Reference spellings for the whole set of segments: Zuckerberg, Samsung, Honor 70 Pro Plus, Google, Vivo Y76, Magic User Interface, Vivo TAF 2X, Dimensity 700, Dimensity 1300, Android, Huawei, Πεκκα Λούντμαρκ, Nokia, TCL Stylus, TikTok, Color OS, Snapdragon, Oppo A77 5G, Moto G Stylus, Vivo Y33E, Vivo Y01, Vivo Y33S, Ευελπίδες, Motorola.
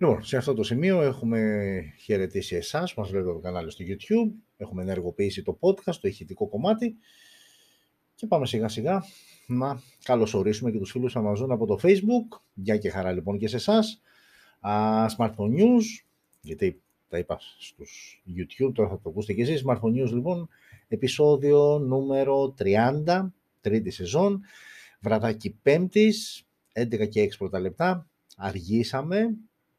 Λοιπόν, σε αυτό το σημείο έχουμε χαιρετήσει εσάς που μας βλέπετε το κανάλι στο YouTube, έχουμε ενεργοποιήσει το podcast, το ηχητικό κομμάτι και πάμε σιγά σιγά να καλωσορίσουμε και τους φίλους Amazon από το Facebook. Γεια και χαρά λοιπόν και σε εσάς. Smartphone News, γιατί τα είπα στους YouTube, τώρα θα το ακούσετε και εσείς. Smartphone News λοιπόν, επεισόδιο νούμερο 30, τρίτη σεζόν, βραδάκι Πέμπτης, 11 και 6 πρώτα λεπτά. Αργήσαμε,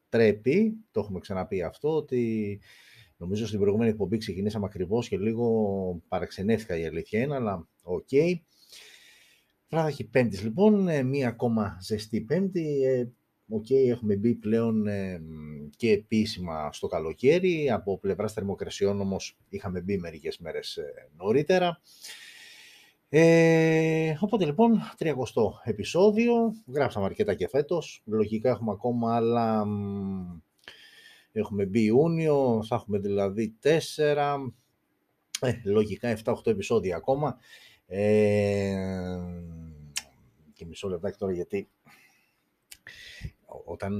πρέπει, το έχουμε ξαναπεί αυτό, ότι νομίζω στην προηγούμενη εκπομπή ξεκινήσαμε ακριβώς και λίγο παραξενεύτηκα, η αλήθεια είναι, αλλά οκ. Okay. Βράδυ Πέμπτης λοιπόν, μία ακόμα ζεστή Πέμπτη. Οκ, okay, έχουμε μπει πλέον και επίσημα στο καλοκαίρι. Από πλευράς θερμοκρασιών όμως είχαμε μπει μερικές μέρες νωρίτερα. Οπότε λοιπόν, 30 επεισόδιο, γράψαμε αρκετά και φέτος, λογικά έχουμε ακόμα άλλα, έχουμε μπει Ιούνιο, θα έχουμε δηλαδή 4, λογικά 7-8 επεισόδια ακόμα, και μισό λεπτάκι τώρα, γιατί όταν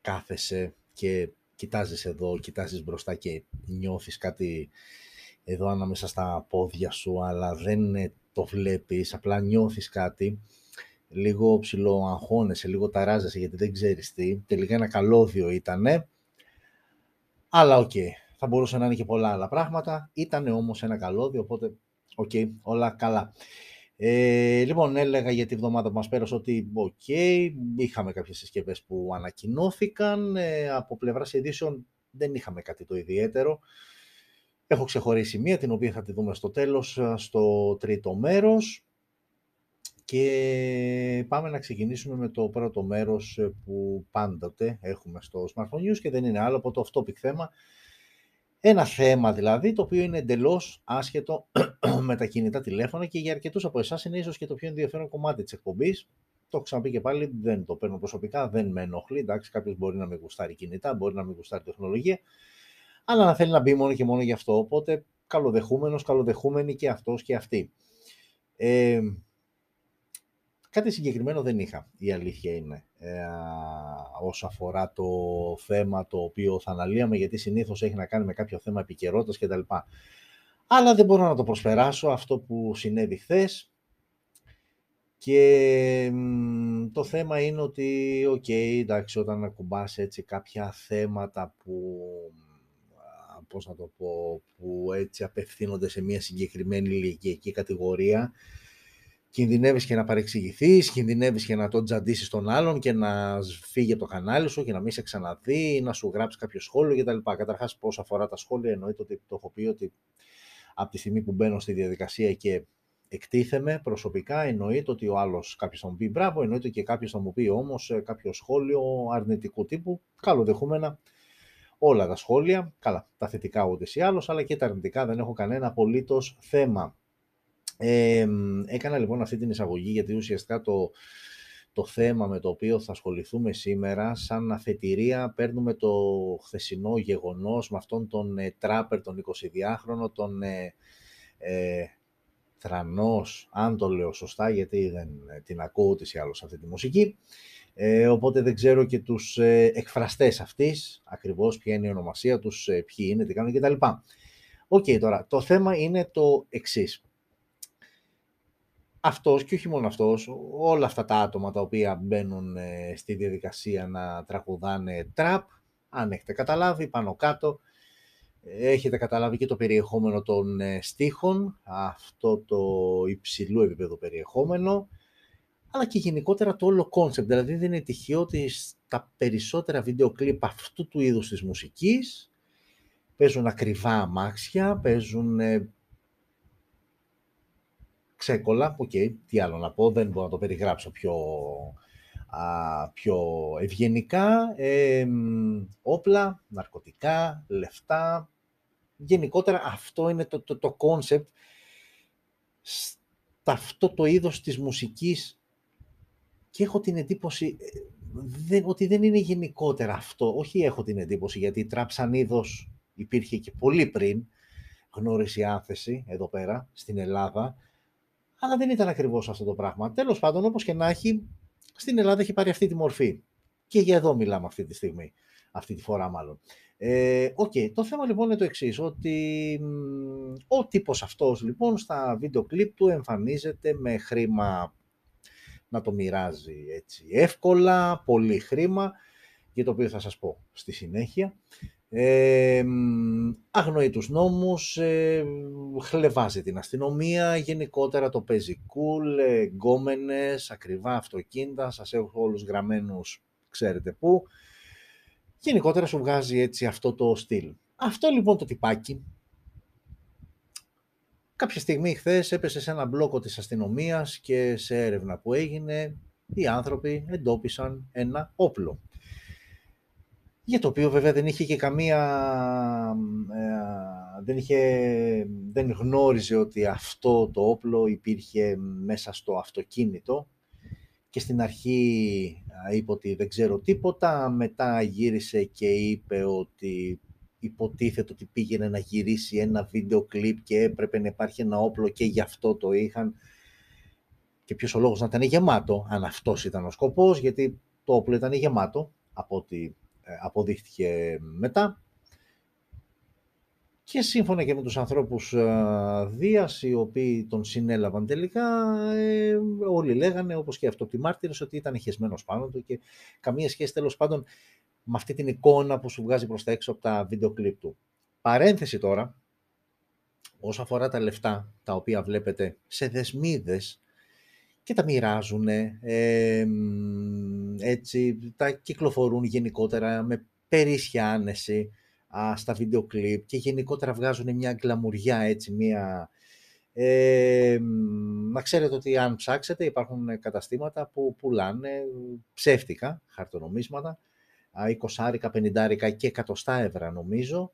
κάθεσαι και κοιτάζεις εδώ, κοιτάζεις μπροστά και νιώθεις κάτι εδώ ανάμεσα στα πόδια σου, αλλά δεν το βλέπεις, απλά νιώθεις κάτι, λίγο ψιλοαγχώνεσαι, λίγο ταράζεσαι γιατί δεν ξέρεις τι, τελικά ένα καλώδιο ήτανε, αλλά οκ, okay, θα μπορούσε να είναι και πολλά άλλα πράγματα, ήτανε όμως ένα καλώδιο, οπότε οκ, okay, όλα καλά. Λοιπόν, έλεγα για τη βδομάδα που μας πέρασε ότι οκ, okay, είχαμε κάποιες συσκευές που ανακοινώθηκαν, από πλευράς ειδήσεων δεν είχαμε κάτι το ιδιαίτερο. Έχω ξεχωρίσει μία, την οποία θα τη δούμε στο τέλος, στο τρίτο μέρος. Και πάμε να ξεκινήσουμε με το πρώτο μέρος που πάντοτε έχουμε στο Smartphone News και δεν είναι άλλο από το off-topic θέμα. Ένα θέμα δηλαδή, το οποίο είναι εντελώς άσχετο με τα κινητά τηλέφωνα και για αρκετούς από εσάς είναι ίσως και το πιο ενδιαφέρον κομμάτι της εκπομπής. Το έχω ξαναπεί και πάλι, δεν το παίρνω προσωπικά, δεν με ενοχλεί. Εντάξει, κάποιος μπορεί να με γουστάρει κινητά, μπορεί να με γουστάρει τεχνολογία, αλλά να θέλει να μπει μόνο και μόνο γι' αυτό, οπότε καλοδεχούμενος, καλοδεχούμενοι και αυτός και αυτή. Κάτι συγκεκριμένο δεν είχα, η αλήθεια είναι, όσο αφορά το θέμα το οποίο θα αναλύαμε, γιατί συνήθως έχει να κάνει με κάποιο θέμα επικαιρότητας και τα λοιπά. Αλλά δεν μπορώ να το προσπεράσω αυτό που συνέβη χθες. Και το θέμα είναι ότι, οκ, εντάξει, όταν ακουμπάς έτσι κάποια θέματα που... πώς να το πω, που έτσι απευθύνονται σε μια συγκεκριμένη ηλικιακή κατηγορία, κινδυνεύεις και να παρεξηγηθείς, κινδυνεύεις και να τον τζαντίσεις τον άλλον και να φύγει το κανάλι σου και να μην σε ξαναδεί, να σου γράψει κάποιο σχόλιο κτλ. Καταρχάς, πώς αφορά τα σχόλια, εννοείται ότι το έχω πει ότι από τη στιγμή που μπαίνω στη διαδικασία και εκτίθεμαι προσωπικά, εννοείται ότι ο άλλος κάποιος θα μου πει μπράβο, εννοείται και κάποιος θα μου πει όμως κάποιο σχόλιο αρνητικού τύπου, καλοδεχούμενα. Όλα τα σχόλια, καλά, τα θετικά ούτως ή άλλως, αλλά και τα αρνητικά δεν έχω κανένα απολύτως θέμα. Έκανα λοιπόν αυτή την εισαγωγή, γιατί ουσιαστικά το θέμα με το οποίο θα ασχοληθούμε σήμερα, σαν αφετηρία, παίρνουμε το χθεσινό γεγονός με αυτόν τον τράπερ, τον 22χρονο, τον τρανός, αν το λέω σωστά, γιατί δεν την ακούω ούτως ή άλλως αυτή τη μουσική. Οπότε δεν ξέρω και τους εκφραστές αυτής, ακριβώς ποια είναι η ονομασία τους, ποιοι είναι, τι κάνουν κτλ. Οκ, τώρα, το θέμα είναι το εξής. Αυτός και όχι μόνο αυτός, όλα αυτά τα άτομα τα οποία μπαίνουν στη διαδικασία να τραγουδάνε τραπ, αν έχετε καταλάβει, πάνω κάτω, έχετε καταλάβει και το περιεχόμενο των στίχων, αυτό το υψηλού επίπεδο περιεχόμενο, αλλά και γενικότερα το όλο κόνσεπτ. Δηλαδή δεν είναι τυχαίο ότι στα περισσότερα βίντεο κλιπ αυτού του είδους της μουσικής παίζουν ακριβά αμάξια, παίζουν ξέκολα, οκ, τι άλλο να πω, δεν μπορώ να το περιγράψω πιο ευγενικά, όπλα, ναρκωτικά, λεφτά, γενικότερα αυτό είναι το κόνσεπτ στα αυτό το είδος της μουσικής. Και έχω την εντύπωση ότι δεν είναι γενικότερα αυτό. Όχι έχω την εντύπωση, γιατί η τραπ σαν είδος υπήρχε και πολύ πριν. Γνώρισε η άνθεση εδώ πέρα, στην Ελλάδα. Αλλά δεν ήταν ακριβώς αυτό το πράγμα. Τέλος πάντων, όπως και να έχει, στην Ελλάδα έχει πάρει αυτή τη μορφή. Και για εδώ μιλάμε αυτή τη στιγμή, αυτή τη φορά μάλλον. Το θέμα λοιπόν είναι το εξής, ότι ο τύπος αυτός λοιπόν στα βίντεο κλιπ του εμφανίζεται με χρήμα, να το μοιράζει έτσι εύκολα, πολύ χρήμα, για το οποίο θα σας πω στη συνέχεια. Αγνοεί τους νόμους, χλεβάζει την αστυνομία, γενικότερα το παίζει cool, γκόμενες, ακριβά αυτοκίνητα, σας έχω όλους γραμμένους ξέρετε πού. Γενικότερα σου βγάζει έτσι αυτό το στυλ. Αυτό λοιπόν το τυπάκι, κάποια στιγμή χθες έπεσε σε ένα μπλόκο της αστυνομίας και σε έρευνα που έγινε, οι άνθρωποι εντόπισαν ένα όπλο. Για το οποίο βέβαια δεν είχε και καμία, δεν γνώριζε ότι αυτό το όπλο υπήρχε μέσα στο αυτοκίνητο και στην αρχή είπε ότι δεν ξέρω τίποτα, μετά γύρισε και είπε ότι υποτίθεται ότι πήγαινε να γυρίσει ένα βίντεο κλιπ και έπρεπε να υπάρχει ένα όπλο και γι' αυτό το είχαν και ποιος ο λόγος να ήταν γεμάτο, αν αυτός ήταν ο σκοπός, γιατί το όπλο ήταν γεμάτο από ότι αποδείχθηκε μετά. Και σύμφωνα και με τους ανθρώπους Δίας, οι οποίοι τον συνέλαβαν τελικά, όλοι λέγανε, όπως και αυτοπιμάρτυρες, ότι ήταν χεσμένος πάνω του και καμία σχέση τέλος πάντων με αυτή την εικόνα που σου βγάζει προς τα έξω από τα βίντεο κλιπ του. Παρένθεση τώρα, όσον αφορά τα λεφτά τα οποία βλέπετε σε δεσμίδες και τα μοιράζουν, έτσι, τα κυκλοφορούν γενικότερα με περίσσια άνεση στα βίντεο κλιπ και γενικότερα βγάζουν μια γκλαμουριά, έτσι, μια... να ξέρετε ότι αν ψάξετε υπάρχουν καταστήματα που πουλάνε ψεύτικα χαρτονομίσματα, 20άρικα, 50άρικα και 100 ευρώ νομίζω,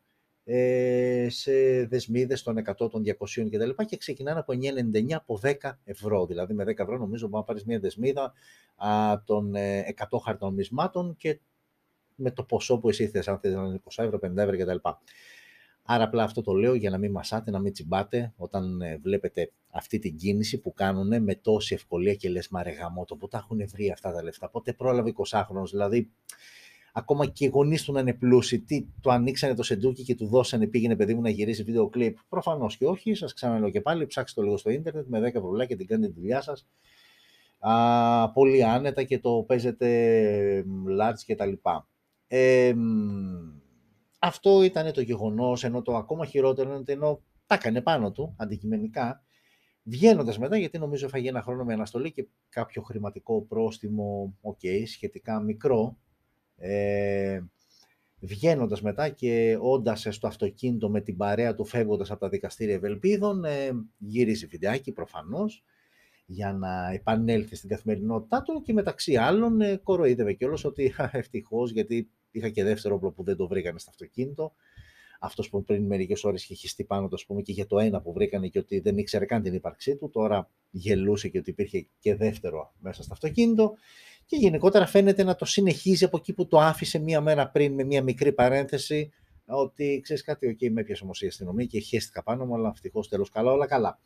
σε δεσμίδες των 100, των 200 και τα λοιπά, και ξεκινάνε από 9,99, από 10 ευρώ, δηλαδή με 10 ευρώ νομίζω μπορεί να πάρεις μια δεσμίδα των 100 χαρτονομισμάτων και με το ποσό που εσύ θες, αν θες να είναι 20 ευρώ, 50 ευρώ και τα λοιπά. Άρα απλά αυτό το λέω για να μην μασάτε, να μην τσιμπάτε όταν βλέπετε αυτή την κίνηση που κάνουν με τόση ευκολία και λες μα ρε γαμώτο, που τα έχουν βρει αυτά τα λεφτά, πότε πρόλαβε 20χρονος, δηλαδή ακόμα και οι γονείς του να είναι πλούσιοι, τι, του ανοίξανε το σεντούκι και του δώσανε, πήγαινε παιδί μου να γυρίσει βίντεο κλιπ. Προφανώς και όχι, σας ξαναλέω και πάλι, ψάξτε το λίγο στο ίντερνετ με 10 ευρώ και την κάνετε τη δουλειά σας. Πολύ άνετα και το παίζετε large και τα λοιπά. Αυτό ήταν το γεγονός, ενώ το ακόμα χειρότερο είναι ότι ενώ τα έκανε πάνω του αντικειμενικά, βγαίνοντας μετά, γιατί νομίζω έφαγε ένα χρόνο με αναστολή και κάποιο χρηματικό πρόστιμο, σχετικά μικρό, βγαίνοντας μετά και όντας στο αυτοκίνητο με την παρέα του, φεύγοντας από τα δικαστήρια Ευελπίδων, γυρίζει βιντεάκι προφανώς για να επανέλθει στην καθημερινότητά του και μεταξύ άλλων κοροϊδεύε κιόλας ότι ευτυχώς, γιατί είχα και δεύτερο όπλο που δεν το βρήκανε στο αυτοκίνητο, αυτός που πριν μερικές ώρες είχε χυστεί πάνω του, ας πούμε, και για το ένα που βρήκανε και ότι δεν ήξερε καν την ύπαρξή του, τώρα γελούσε και ότι υπήρχε και δεύτερο μέσα στο αυτοκίνητο. Και γενικότερα φαίνεται να το συνεχίζει από εκεί που το άφησε μία μέρα πριν, με μία μικρή παρένθεση, ότι ξέρεις κάτι, με έπιασε όμως η αστυνομία και χέστηκα πάνω μου, αλλά ευτυχώς τέλος καλά, όλα καλά.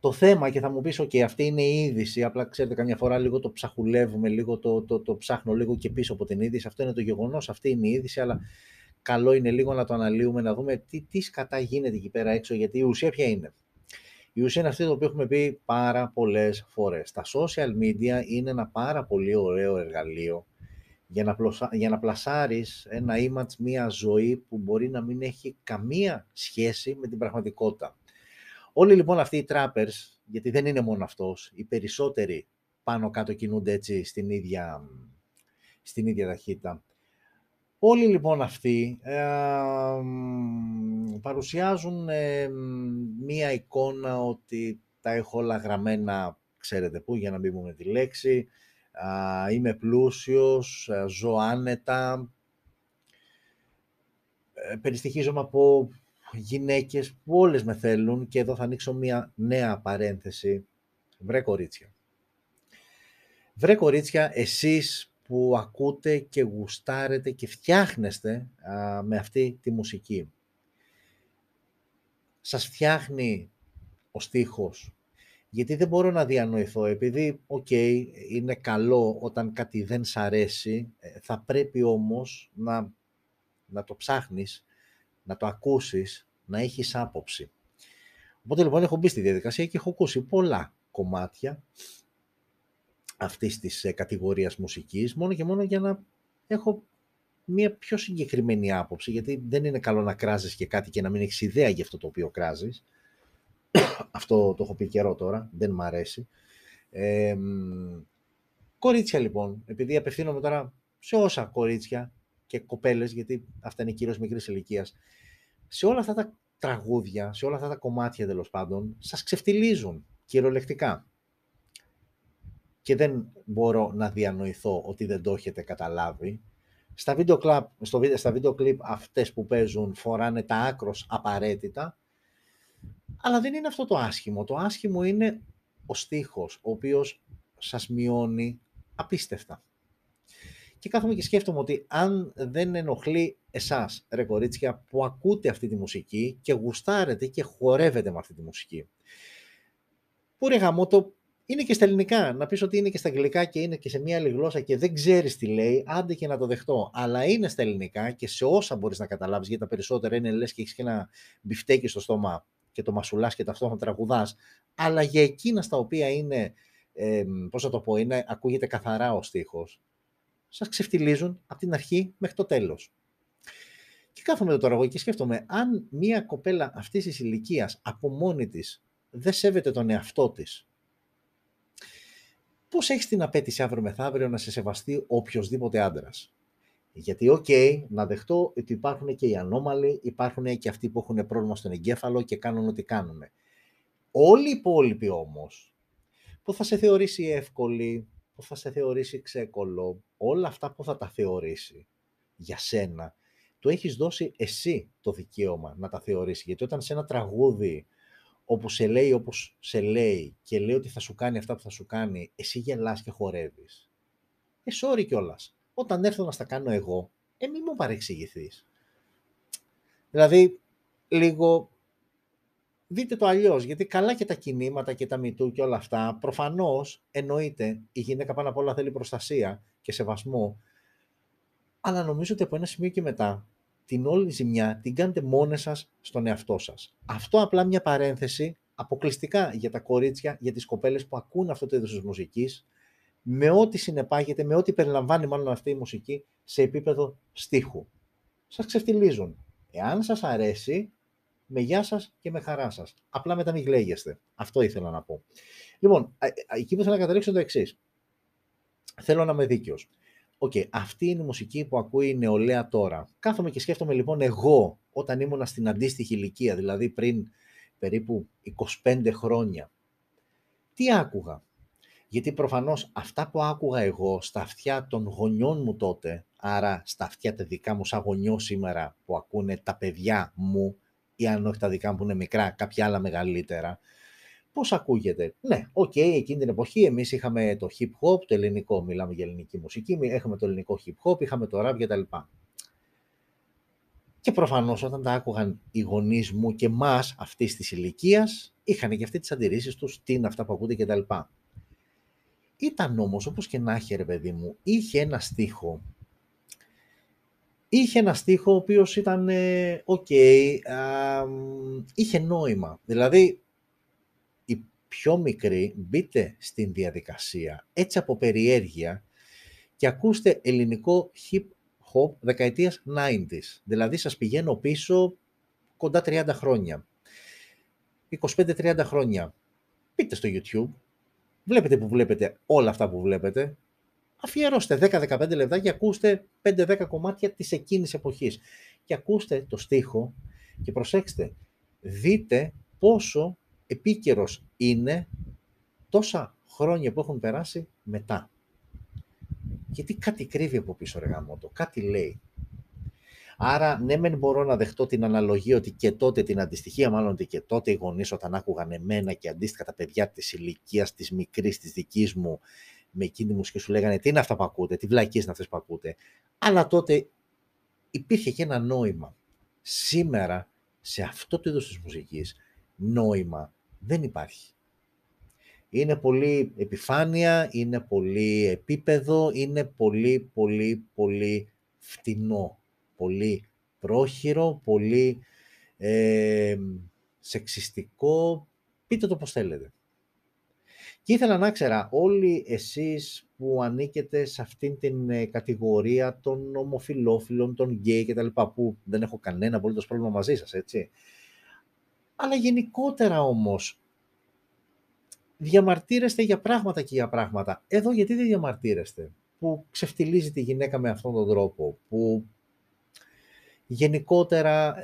Το θέμα, και θα μου πεις, αυτή είναι η είδηση, απλά ξέρετε καμιά φορά λίγο το ψαχουλεύουμε, λίγο το ψάχνω λίγο και πίσω από την είδηση, αυτό είναι το γεγονός, αυτή είναι η είδηση, αλλά καλό είναι λίγο να το αναλύουμε, να δούμε τι σκατά γίνεται εκεί πέρα έξω, γιατί η ουσία ποια είναι. Η ουσία είναι αυτή το οποίο έχουμε πει πάρα πολλές φορές. Τα social media είναι ένα πάρα πολύ ωραίο εργαλείο για να πλασάρεις ένα image, μια ζωή που μπορεί να μην έχει καμία σχέση με την πραγματικότητα. Όλοι λοιπόν αυτοί οι trappers, γιατί δεν είναι μόνο αυτός, οι περισσότεροι πάνω κάτω κινούνται έτσι στην ίδια ταχύτητα. Όλοι λοιπόν αυτοί παρουσιάζουν μία εικόνα ότι τα έχω όλα γραμμένα, ξέρετε πού, για να μην πούμε τη λέξη, είμαι πλούσιος, ζω άνετα, περιστοιχίζομαι από γυναίκες που όλες με θέλουν, και εδώ θα ανοίξω μία νέα παρένθεση. Βρε κορίτσια. Βρε κορίτσια, εσείς που ακούτε και γουστάρετε και φτιάχνεστε με αυτή τη μουσική. Σας φτιάχνει ο στίχος, Γιατί δεν μπορώ να διανοηθώ, επειδή okay, είναι καλό όταν κάτι δεν σ' αρέσει, θα πρέπει όμως να το ψάχνεις, να το ακούσεις, να έχεις άποψη. Οπότε λοιπόν έχω μπει στη διαδικασία και έχω ακούσει πολλά κομμάτια αυτής της κατηγορίας μουσικής, μόνο και μόνο για να έχω μια πιο συγκεκριμένη άποψη, γιατί δεν είναι καλό να κράζεις και κάτι και να μην έχεις ιδέα για αυτό το οποίο κράζεις. Αυτό το έχω πει καιρό τώρα, δεν μ' αρέσει. Κορίτσια λοιπόν, επειδή απευθύνομαι τώρα σε όσα κορίτσια και κοπέλες, γιατί αυτά είναι κυρίως μικρής ηλικίας, σε όλα αυτά τα τραγούδια, σε όλα αυτά τα κομμάτια τέλος πάντων, σας ξεφτιλίζουν κυριολεκτικά. Και δεν μπορώ να διανοηθώ ότι δεν το έχετε καταλάβει. Στα βίντεο κλιπ αυτές που παίζουν φοράνε τα άκρος απαραίτητα, αλλά δεν είναι αυτό το άσχημο. Το άσχημο είναι ο στίχος, ο οποίος σας μειώνει απίστευτα. Και κάθομαι και σκέφτομαι ότι αν δεν ενοχλεί εσάς, ρε κορίτσια, που ακούτε αυτή τη μουσική και γουστάρετε και χορεύετε με αυτή τη μουσική. Που ρε γαμώτο, είναι και στα ελληνικά. Να πεις ότι είναι και στα αγγλικά και είναι και σε μια άλλη γλώσσα και δεν ξέρεις τι λέει, άντε και να το δεχτώ. Αλλά είναι στα ελληνικά και σε όσα μπορείς να καταλάβεις, γιατί τα περισσότερα είναι λες και έχεις και ένα μπιφτέκι στο στόμα και το μασουλάς και ταυτόχρονα τραγουδάς. Αλλά για εκείνα στα οποία είναι, πώς θα το πω, είναι, ακούγεται καθαρά ο στίχος, σας ξεφτιλίζουν από την αρχή μέχρι το τέλος. Και κάθομαι εδώ τώρα εγώ και σκέφτομαι, αν μια κοπέλα αυτής της ηλικίας από μόνη της δεν σέβεται τον εαυτό της, πώς έχεις την απέτηση αύριο μεθαύριο να σε σεβαστεί οποιοδήποτε άντρας? Γιατί, OK, να δεχτώ ότι υπάρχουν και οι ανώμαλοι, υπάρχουν και αυτοί που έχουν πρόβλημα στον εγκέφαλο και κάνουν ό,τι κάνουν. Όλοι οι υπόλοιποι όμως, που θα σε θεωρήσει εύκολη, που θα σε θεωρήσει ξέκολο, όλα αυτά που θα τα θεωρήσει για σένα, το έχεις δώσει εσύ το δικαίωμα να τα θεωρήσει. Γιατί όταν σε ένα τραγούδι όπου σε λέει όπως σε λέει και λέει ότι θα σου κάνει αυτά που θα σου κάνει, εσύ γελάς και χορεύεις. Sorry κιόλας. Όταν έρθω να στα κάνω εγώ, μη μου παρεξηγηθείς. Δηλαδή, λίγο δείτε το αλλιώς, γιατί καλά και τα κινήματα και τα μητού και όλα αυτά, προφανώς εννοείται η γυναίκα πάνω απ' όλα θέλει προστασία και σεβασμό, αλλά νομίζω ότι από ένα σημείο και μετά την όλη ζημιά την κάνετε μόνες σας στον εαυτό σας. Αυτό απλά μια παρένθεση αποκλειστικά για τα κορίτσια, για τις κοπέλες που ακούν αυτό το είδος της μουσικής, με ό,τι συνεπάγεται, με ό,τι περιλαμβάνει μάλλον αυτή η μουσική σε επίπεδο στίχου. Σας ξεφτιλίζουν. Εάν σας αρέσει, με γεια σας και με χαρά σας. Απλά μετά μην γλαίγεστε. Αυτό ήθελα να πω. Λοιπόν, εκεί που θέλω να καταλήξω το εξής. Θέλω να είμαι δίκαιος. Αυτή είναι η μουσική που ακούει η νεολαία τώρα. Κάθομαι και σκέφτομαι λοιπόν εγώ, όταν ήμουνα στην αντίστοιχη ηλικία, δηλαδή πριν περίπου 25 χρόνια, τι άκουγα? Γιατί προφανώς αυτά που άκουγα εγώ στα αυτιά των γονιών μου τότε, άρα στα αυτιά τα δικά μου σαν γονιό σήμερα που ακούνε τα παιδιά μου, ή αν όχι τα δικά μου που είναι μικρά, κάποια άλλα μεγαλύτερα, πώς ακούγεται? Ναι, εκείνη την εποχή εμείς είχαμε το hip hop, το ελληνικό, μιλάμε για ελληνική μουσική, είχαμε το ελληνικό hip hop, είχαμε το rap κτλ. Και προφανώς όταν τα άκουγαν οι γονείς μου και μας αυτής της ηλικίας, είχαν και αυτές τις αντιρρήσεις τους, τι είναι αυτά που ακούτε κτλ. Ήταν όμως, όπως και να έχει ρε παιδί μου, είχε ένα στίχο ο οποίος ήταν είχε νόημα. Δηλαδή, οι πιο μικροί μπείτε στην διαδικασία έτσι από περιέργεια και ακούστε ελληνικό hip-hop δεκαετίας 90s. Δηλαδή, σας πηγαίνω πίσω κοντά 30 χρόνια. 25-30 χρόνια. Μπείτε στο YouTube. Βλέπετε που βλέπετε όλα αυτά που βλέπετε, αφιερώστε 10-15 λεπτά και ακούστε 5-10 κομμάτια της εκείνης εποχής. Και ακούστε το στίχο και προσέξτε, δείτε πόσο επίκαιρος είναι τόσα χρόνια που έχουν περάσει μετά. Γιατί κάτι κρύβει από πίσω ρε γαμώτο, κάτι λέει. Άρα, ναι, μεν μπορώ να δεχτώ την αναλογία ότι και τότε, την αντιστοιχία μάλλον, ότι και τότε οι γονείς όταν άκουγαν εμένα και αντίστοιχα τα παιδιά της ηλικίας, της μικρής, της δικής μου, με εκείνη τη μουσική σου λέγανε τι είναι αυτά που ακούτε, τι βλακίες είναι αυτές που ακούτε. Αλλά τότε υπήρχε και ένα νόημα. Σήμερα, σε αυτό το είδος της μουσικής, νόημα δεν υπάρχει. Είναι πολύ επιφάνεια, είναι πολύ επίπεδο, είναι πολύ, πολύ, πολύ φτηνό, πολύ πρόχειρο, πολύ σεξιστικό, πείτε το πώς θέλετε. Και ήθελα να ξέρα όλοι εσείς που ανήκετε σε αυτήν την κατηγορία των ομοφιλόφιλων, των γκέι και τα λοιπά, που δεν έχω κανένα απολύτως πρόβλημα μαζί σας, έτσι. Αλλά γενικότερα όμως, διαμαρτύρεστε για πράγματα και για πράγματα. Εδώ γιατί δεν διαμαρτύρεστε, που ξεφτιλίζει τη γυναίκα με αυτόν τον τρόπο, που γενικότερα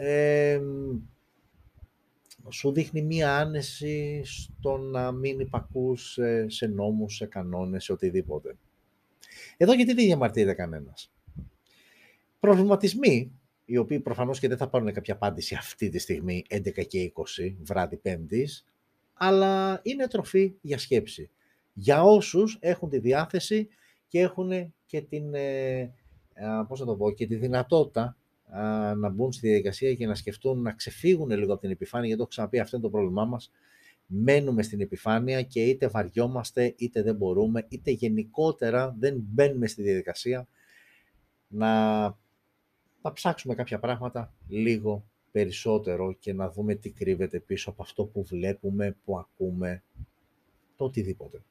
σου δείχνει μία άνεση στο να μην υπακούς σε νόμους, σε κανόνες, σε οτιδήποτε. Εδώ γιατί δεν διαμαρτύρεται κανένας. Προβληματισμοί, οι οποίοι προφανώς και δεν θα πάρουν κάποια απάντηση αυτή τη στιγμή, 11 και 20, βράδυ Πέμπτης, αλλά είναι τροφή για σκέψη. Για όσους έχουν τη διάθεση και έχουν και την, πώς θα το πω, και τη δυνατότητα να μπουν στη διαδικασία και να σκεφτούν, να ξεφύγουν λίγο από την επιφάνεια, γιατί το έχω ξαναπεί, αυτό είναι το πρόβλημά μας. Μένουμε στην επιφάνεια και είτε βαριόμαστε, είτε δεν μπορούμε, είτε γενικότερα δεν μπαίνουμε στη διαδικασία να ψάξουμε κάποια πράγματα λίγο περισσότερο και να δούμε τι κρύβεται πίσω από αυτό που βλέπουμε, που ακούμε, το οτιδήποτε.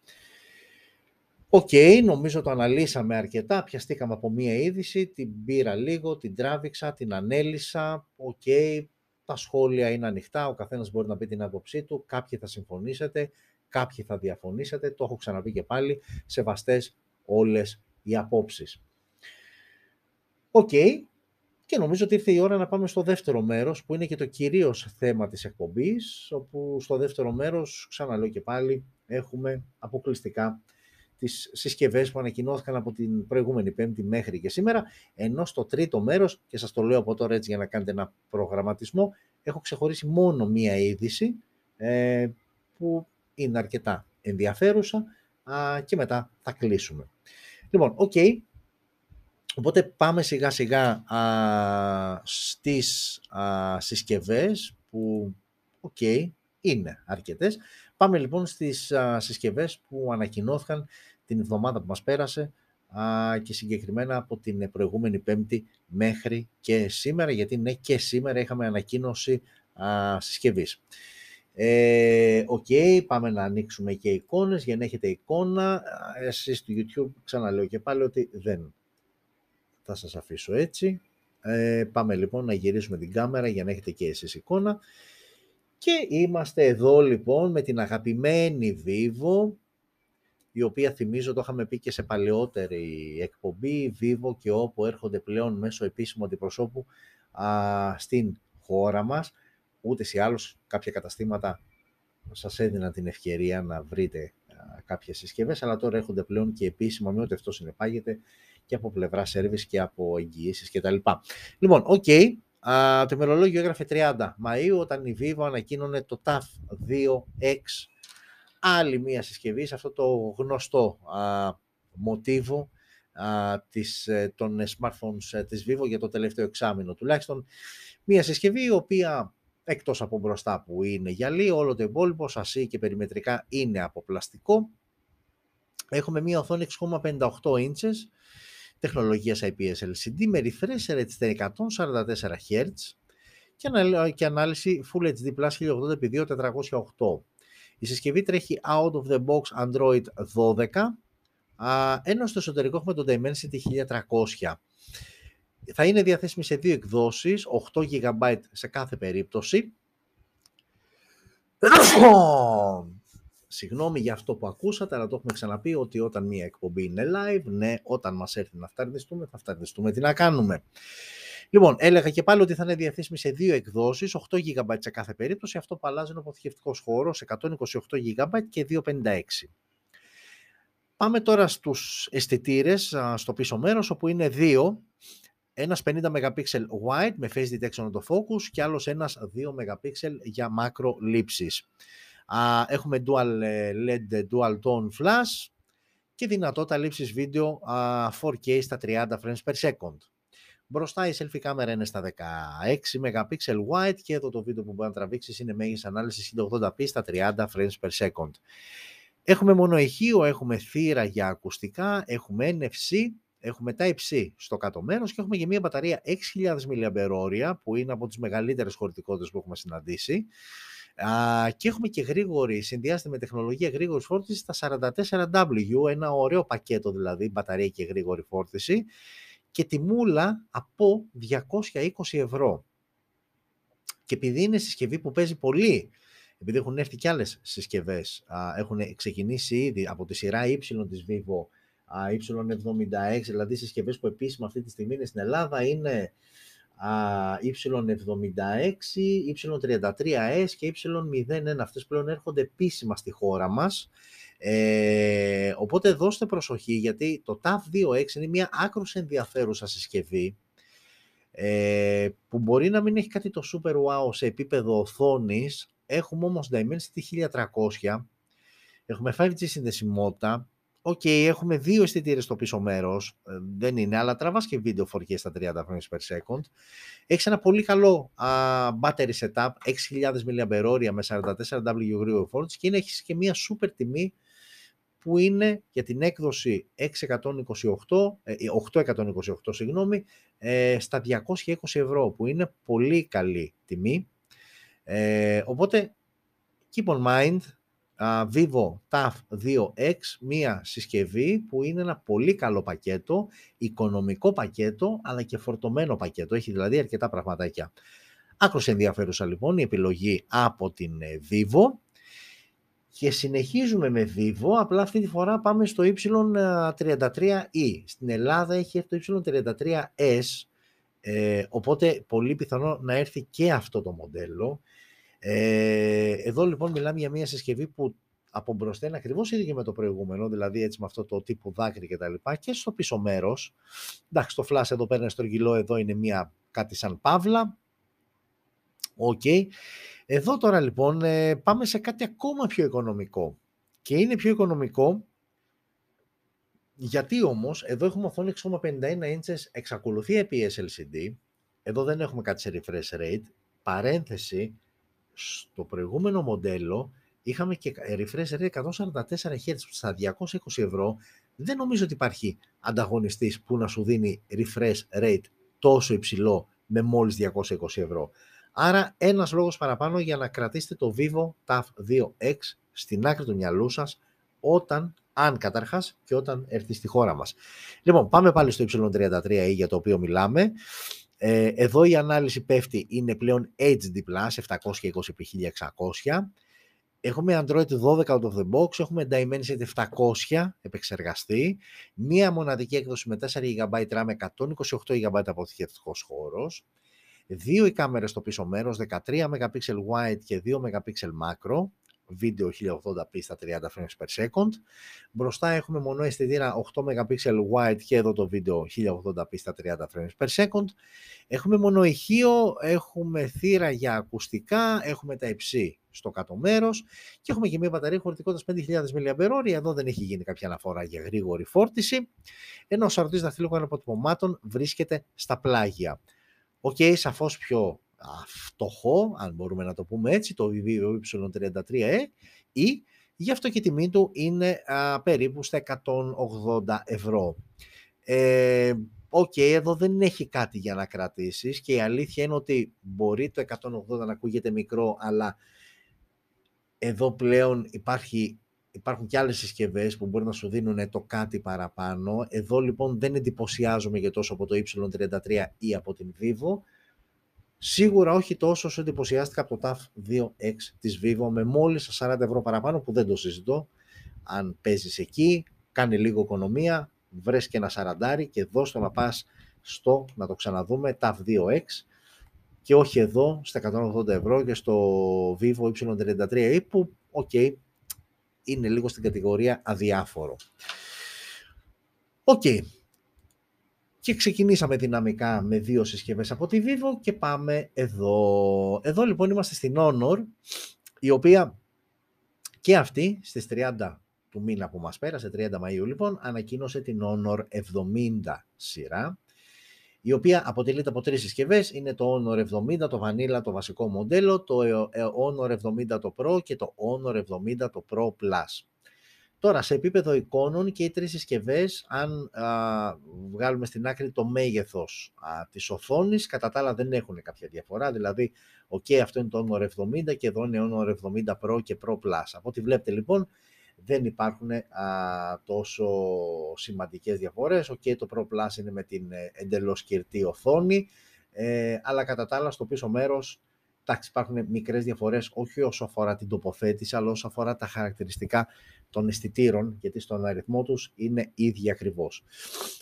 Οκ, νομίζω το αναλύσαμε αρκετά, πιαστήκαμε από μία είδηση, την πήρα λίγο, την τράβηξα, την ανέλυσα, οκ, τα σχόλια είναι ανοιχτά, ο καθένας μπορεί να πει την άποψή του, κάποιοι θα συμφωνήσετε, κάποιοι θα διαφωνήσετε, το έχω ξαναπεί και πάλι, σεβαστές όλες οι απόψεις. Οκ. Και νομίζω ότι ήρθε η ώρα να πάμε στο δεύτερο μέρος, που είναι και το κυρίως θέμα της εκπομπής, όπου στο δεύτερο μέρος, ξαναλέω και πάλι, έχουμε αποκλειστικά τις συσκευές που ανακοινώθηκαν από την προηγούμενη Πέμπτη μέχρι και σήμερα, ενώ στο τρίτο μέρος, και σας το λέω από τώρα έτσι για να κάνετε ένα προγραμματισμό, έχω ξεχωρίσει μόνο μία είδηση που είναι αρκετά ενδιαφέρουσα και μετά θα κλείσουμε. Λοιπόν, οκ. Οπότε πάμε σιγά σιγά στις συσκευές που είναι αρκετές. Πάμε λοιπόν στις συσκευές που ανακοινώθηκαν την εβδομάδα που μας πέρασε και συγκεκριμένα από την προηγούμενη Πέμπτη μέχρι και σήμερα, γιατί ναι, και σήμερα είχαμε ανακοίνωση συσκευής. Πάμε να ανοίξουμε και εικόνες για να έχετε εικόνα. Εσείς του YouTube ξαναλέω και πάλι ότι δεν θα σας αφήσω έτσι. Πάμε λοιπόν να γυρίσουμε την κάμερα για να έχετε και εσείς εικόνα. Και είμαστε εδώ λοιπόν με την αγαπημένη Vivo, η οποία θυμίζω το είχαμε πει και σε παλαιότερη εκπομπή, Vivo και Oppo έρχονται πλέον μέσω επίσημου αντιπροσώπου στην χώρα μας. Ούτως ή άλλως κάποια καταστήματα σας έδιναν την ευκαιρία να βρείτε κάποιες συσκευές, αλλά τώρα έρχονται πλέον και επίσημα με ό,τι αυτό συνεπάγεται και από πλευρά service και από εγγυήσεις και τα λοιπά. Λοιπόν, το ημερολόγιο έγραφε 30 Μαΐου, όταν η Vivo ανακοίνωνε το TAF 2X, άλλη μία συσκευή σε αυτό το γνωστό μοτίβο των smartphones της Vivo για το τελευταίο εξάμηνο τουλάχιστον. Μία συσκευή η οποία, εκτός από μπροστά που είναι γυαλί, όλο το υπόλοιπο, σασί και περιμετρικά, είναι από πλαστικό. Έχουμε μία οθόνη 6,58 ίντσες, τεχνολογίας IPS LCD, με refresh rate στα 144 Hz και ανάλυση Full HD Plus 1080x2408. Η συσκευή τρέχει out of the box Android 12, ενώ στο εσωτερικό έχουμε το Dimensity 1300. Θα είναι διαθέσιμη σε δύο εκδόσεις, 8 GB σε κάθε περίπτωση. Συγγνώμη για αυτό που ακούσατε, αλλά το έχουμε ξαναπεί ότι όταν μία εκπομπή είναι live, ναι, όταν μας έρθει να φταρνιστούμε, θα φταρνιστούμε, τι να κάνουμε. Λοιπόν, έλεγα και πάλι ότι θα είναι διαθέσιμη σε δύο εκδόσεις, 8 GB σε κάθε περίπτωση, αυτό που αλλάζει είναι ο αποθηκευτικός χώρος, 128 GB και 256. Πάμε τώρα στους αισθητήρες, στο πίσω μέρος, όπου είναι δύο. Ένας 50 MP wide με face detection autofocus και άλλος ένας 2 MP για μάκρο λήψεις. Έχουμε dual LED, dual tone flash και δυνατότητα λήψης βίντεο 4K στα 30 frames per second. Μπροστά η selfie κάμερα είναι στα 16 MP wide και εδώ το βίντεο που μπορεί να τραβήξεις είναι μέγιστη ανάλυση 1080p στα 30 frames per second. Έχουμε μονοηχείο, έχουμε θύρα για ακουστικά, έχουμε NFC, έχουμε Type-C στο κάτω μέρος και έχουμε και μια μπαταρία 6.000 mAh που είναι από τις μεγαλύτερες χωρητικότητες που έχουμε συναντήσει. Και έχουμε και γρήγορη, συνδυάζεται με τεχνολογία γρήγορης φόρτισης στα 44W, ένα ωραίο πακέτο δηλαδή, μπαταρία και γρήγορη φόρτιση και τιμούλα από 220 ευρώ. Και επειδή είναι συσκευή που παίζει πολύ, επειδή έχουν έρθει και άλλες συσκευές, έχουν ξεκινήσει ήδη από τη σειρά Y της Vivo, Y76, δηλαδή συσκευές που επίσημα αυτή τη στιγμή είναι στην Ελλάδα, είναι Y76, Y33S και Y01. Αυτές πλέον έρχονται επίσημα στη χώρα μας. Οπότε δώστε προσοχή, γιατί το TAF 2X είναι μια άκρως ενδιαφέρουσα συσκευή που μπορεί να μην έχει κάτι το super wow σε επίπεδο οθόνης. Έχουμε όμως Dimensity 1300, έχουμε 5G συνδεσιμότητα. Οκ, έχουμε δύο αισθητήρες στο πίσω μέρος, δεν είναι, αλλά τραβάς και βίντεο 4K στα 30 frames per second. Έχεις ένα πολύ καλό battery setup, 6.000 mAh με 44W γρήγορη φόρτιση και έχεις και μια super τιμή που είναι για την έκδοση 828, στα 220 ευρώ, που είναι πολύ καλή τιμή. Οπότε, keep on mind, Vivo TAF 2X, μία συσκευή που είναι ένα πολύ καλό πακέτο, οικονομικό πακέτο, αλλά και φορτωμένο πακέτο. Έχει δηλαδή αρκετά πραγματάκια. Άκρως ενδιαφέρουσα λοιπόν η επιλογή από την Vivo. Και συνεχίζουμε με Vivo, απλά αυτή τη φορά πάμε στο Y33E. Στην Ελλάδα έχει το Y33S, οπότε πολύ πιθανό να έρθει και αυτό το μοντέλο. Εδώ λοιπόν μιλάμε για μια συσκευή που από μπροστά είναι ακριβώς ίδια και με το προηγούμενο, δηλαδή έτσι με αυτό το τύπου δάκρυ και τα λοιπά, και στο πίσω μέρος, εντάξει, το flash εδώ παίρνει στρογγυλό, εδώ είναι μια κάτι σαν παύλα. Okay. Εδώ τώρα λοιπόν πάμε σε κάτι ακόμα πιο οικονομικό, και είναι πιο οικονομικό γιατί όμως εδώ έχουμε οθόνη 6,51 inches, εξακολουθεί IPS LCD, εδώ δεν έχουμε κάτι σε refresh rate. Παρένθεση, στο προηγούμενο μοντέλο είχαμε και refresh rate 144Hz στα 220 ευρώ. Δεν νομίζω ότι υπάρχει ανταγωνιστής που να σου δίνει refresh rate τόσο υψηλό με μόλις 220 ευρώ. Άρα ένας λόγος παραπάνω για να κρατήσετε το Vivo TAF 2X στην άκρη του μυαλού σας όταν, αν καταρχάς, και όταν έρθει στη χώρα μας. Λοιπόν, πάμε πάλι στο Y33E για το οποίο μιλάμε. Εδώ η ανάλυση πέφτει, είναι πλέον HD+, 720x1600. Έχουμε Android 12 out of the box, έχουμε Dimensity 700 επεξεργαστή, μία μοναδική έκδοση με 4 GB RAM, 128 GB αποθηκευτικός χώρος, δύο οι κάμερες στο πίσω μέρος, 13 MP wide και 2 MP macro, βίντεο 1080p στα 30 frames per second. Μπροστά έχουμε μονό αισθητήρα 8 MP wide και εδώ το βίντεο 1080p στα 30 frames per second. Έχουμε μονο ηχείο, έχουμε θύρα για ακουστικά, έχουμε Type-C στο κάτω μέρος και έχουμε και μια μπαταρία χωρητικότητας 5.000 mAh. Εδώ δεν έχει γίνει κάποια αναφορά για γρήγορη φόρτιση, ενώ ο σαρωτής δαχτυλικών αποτυπωμάτων βρίσκεται στα πλάγια. Okay, σαφώς πιο φτωχό, αν μπορούμε να το πούμε έτσι, το Vivo Y33E, ή γι' αυτό και η τιμή του είναι περίπου στα 180 ευρώ. Εδώ δεν έχει κάτι για να κρατήσεις, και η αλήθεια είναι ότι μπορεί το 180 να ακούγεται μικρό, αλλά εδώ πλέον υπάρχουν και άλλες συσκευές που μπορεί να σου δίνουν το κάτι παραπάνω. Εδώ λοιπόν δεν εντυπωσιάζομαι για τόσο από το Y33 ή από την Vivo. Σίγουρα όχι τόσο όσο εντυπωσιάστηκα από το TAF 2X της Vivo με μόλις 40 ευρώ παραπάνω, που δεν το συζητώ. Αν παίζεις εκεί, κάνει λίγο οικονομία, βρες και ένα σαραντάρι και δώσ' το να πας στο, να το ξαναδούμε, TAF 2X, και όχι εδώ στα 180 ευρώ και στο Vivo Y33E που, ok, είναι λίγο στην κατηγορία αδιάφορο. Οκ. Και ξεκινήσαμε δυναμικά με δύο συσκευές από τη Vivo και πάμε εδώ. Εδώ λοιπόν είμαστε στην Honor, η οποία και αυτή στις 30 του μήνα που μας πέρασε, 30 Μαΐου λοιπόν, ανακοίνωσε την Honor 70 σειρά, η οποία αποτελείται από τρεις συσκευές. Είναι το Honor 70, το Vanilla, το βασικό μοντέλο, το Honor 70 το Pro και το Honor 70 το Pro Plus. Τώρα, σε επίπεδο εικόνων και οι τρεις συσκευές, αν βγάλουμε στην άκρη το μέγεθος της οθόνης, κατά τα άλλα δεν έχουν κάποια διαφορά, δηλαδή, αυτό είναι το Honor 70 και εδώ είναι Honor 70 Pro και Pro Plus. Από ό,τι βλέπετε λοιπόν, δεν υπάρχουν τόσο σημαντικές διαφορές. Το Pro Plus είναι με την εντελώς κυρτή οθόνη, αλλά κατά τα άλλα στο πίσω μέρος, εντάξει, υπάρχουν μικρές διαφορές, όχι όσο αφορά την τοποθέτηση, αλλά όσο αφορά τα χαρακτηριστικά των αισθητήρων, γιατί στον αριθμό τους είναι ίδιοι ακριβώς.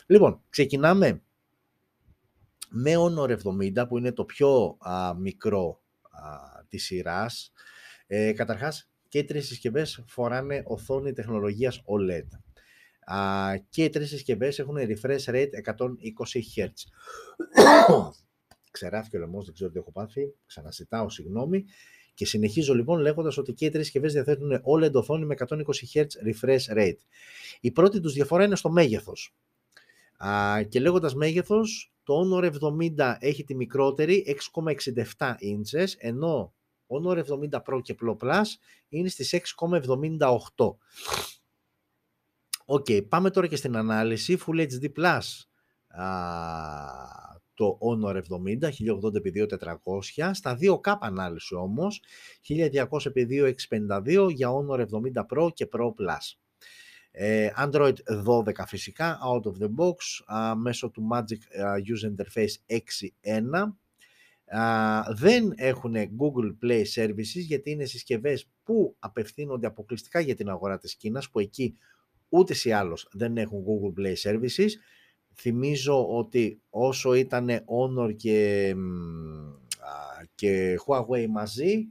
Λοιπόν, ξεκινάμε με Honor 70, που είναι το πιο μικρό της σειράς. Καταρχάς, και οι τρεις συσκευές φοράνε οθόνη τεχνολογίας OLED. Και οι τρεις συσκευές έχουν refresh rate 120 Hz. Ξεράφηκε ο λαιμός, δεν ξέρω τι έχω πάθει, ξαναζητάω συγγνώμη. Και συνεχίζω λοιπόν λέγοντας ότι και οι τρεις συσκευές διαθέτουν OLED οθόνη με 120 Hz refresh rate. Η πρώτη τους διαφορά είναι στο μέγεθος. Και λέγοντας μέγεθος, το Honor 70 έχει τη μικρότερη 6,67 inches, ενώ Honor 70 Pro και Pro Plus είναι στις 6,78. Πάμε τώρα και στην ανάλυση. Full HD Plus, το Honor 70, 1080x2400, στα 2K ανάλυση όμως, 1200x2652 για Honor 70 Pro και Pro Plus. Android 12 φυσικά, out of the box, μέσω του Magic User Interface 6.1. Δεν έχουν Google Play Services, γιατί είναι συσκευές που απευθύνονται αποκλειστικά για την αγορά της Κίνας, που εκεί ούτως ή άλλως δεν έχουν Google Play Services. Θυμίζω ότι όσο ήταν Honor και Huawei μαζί,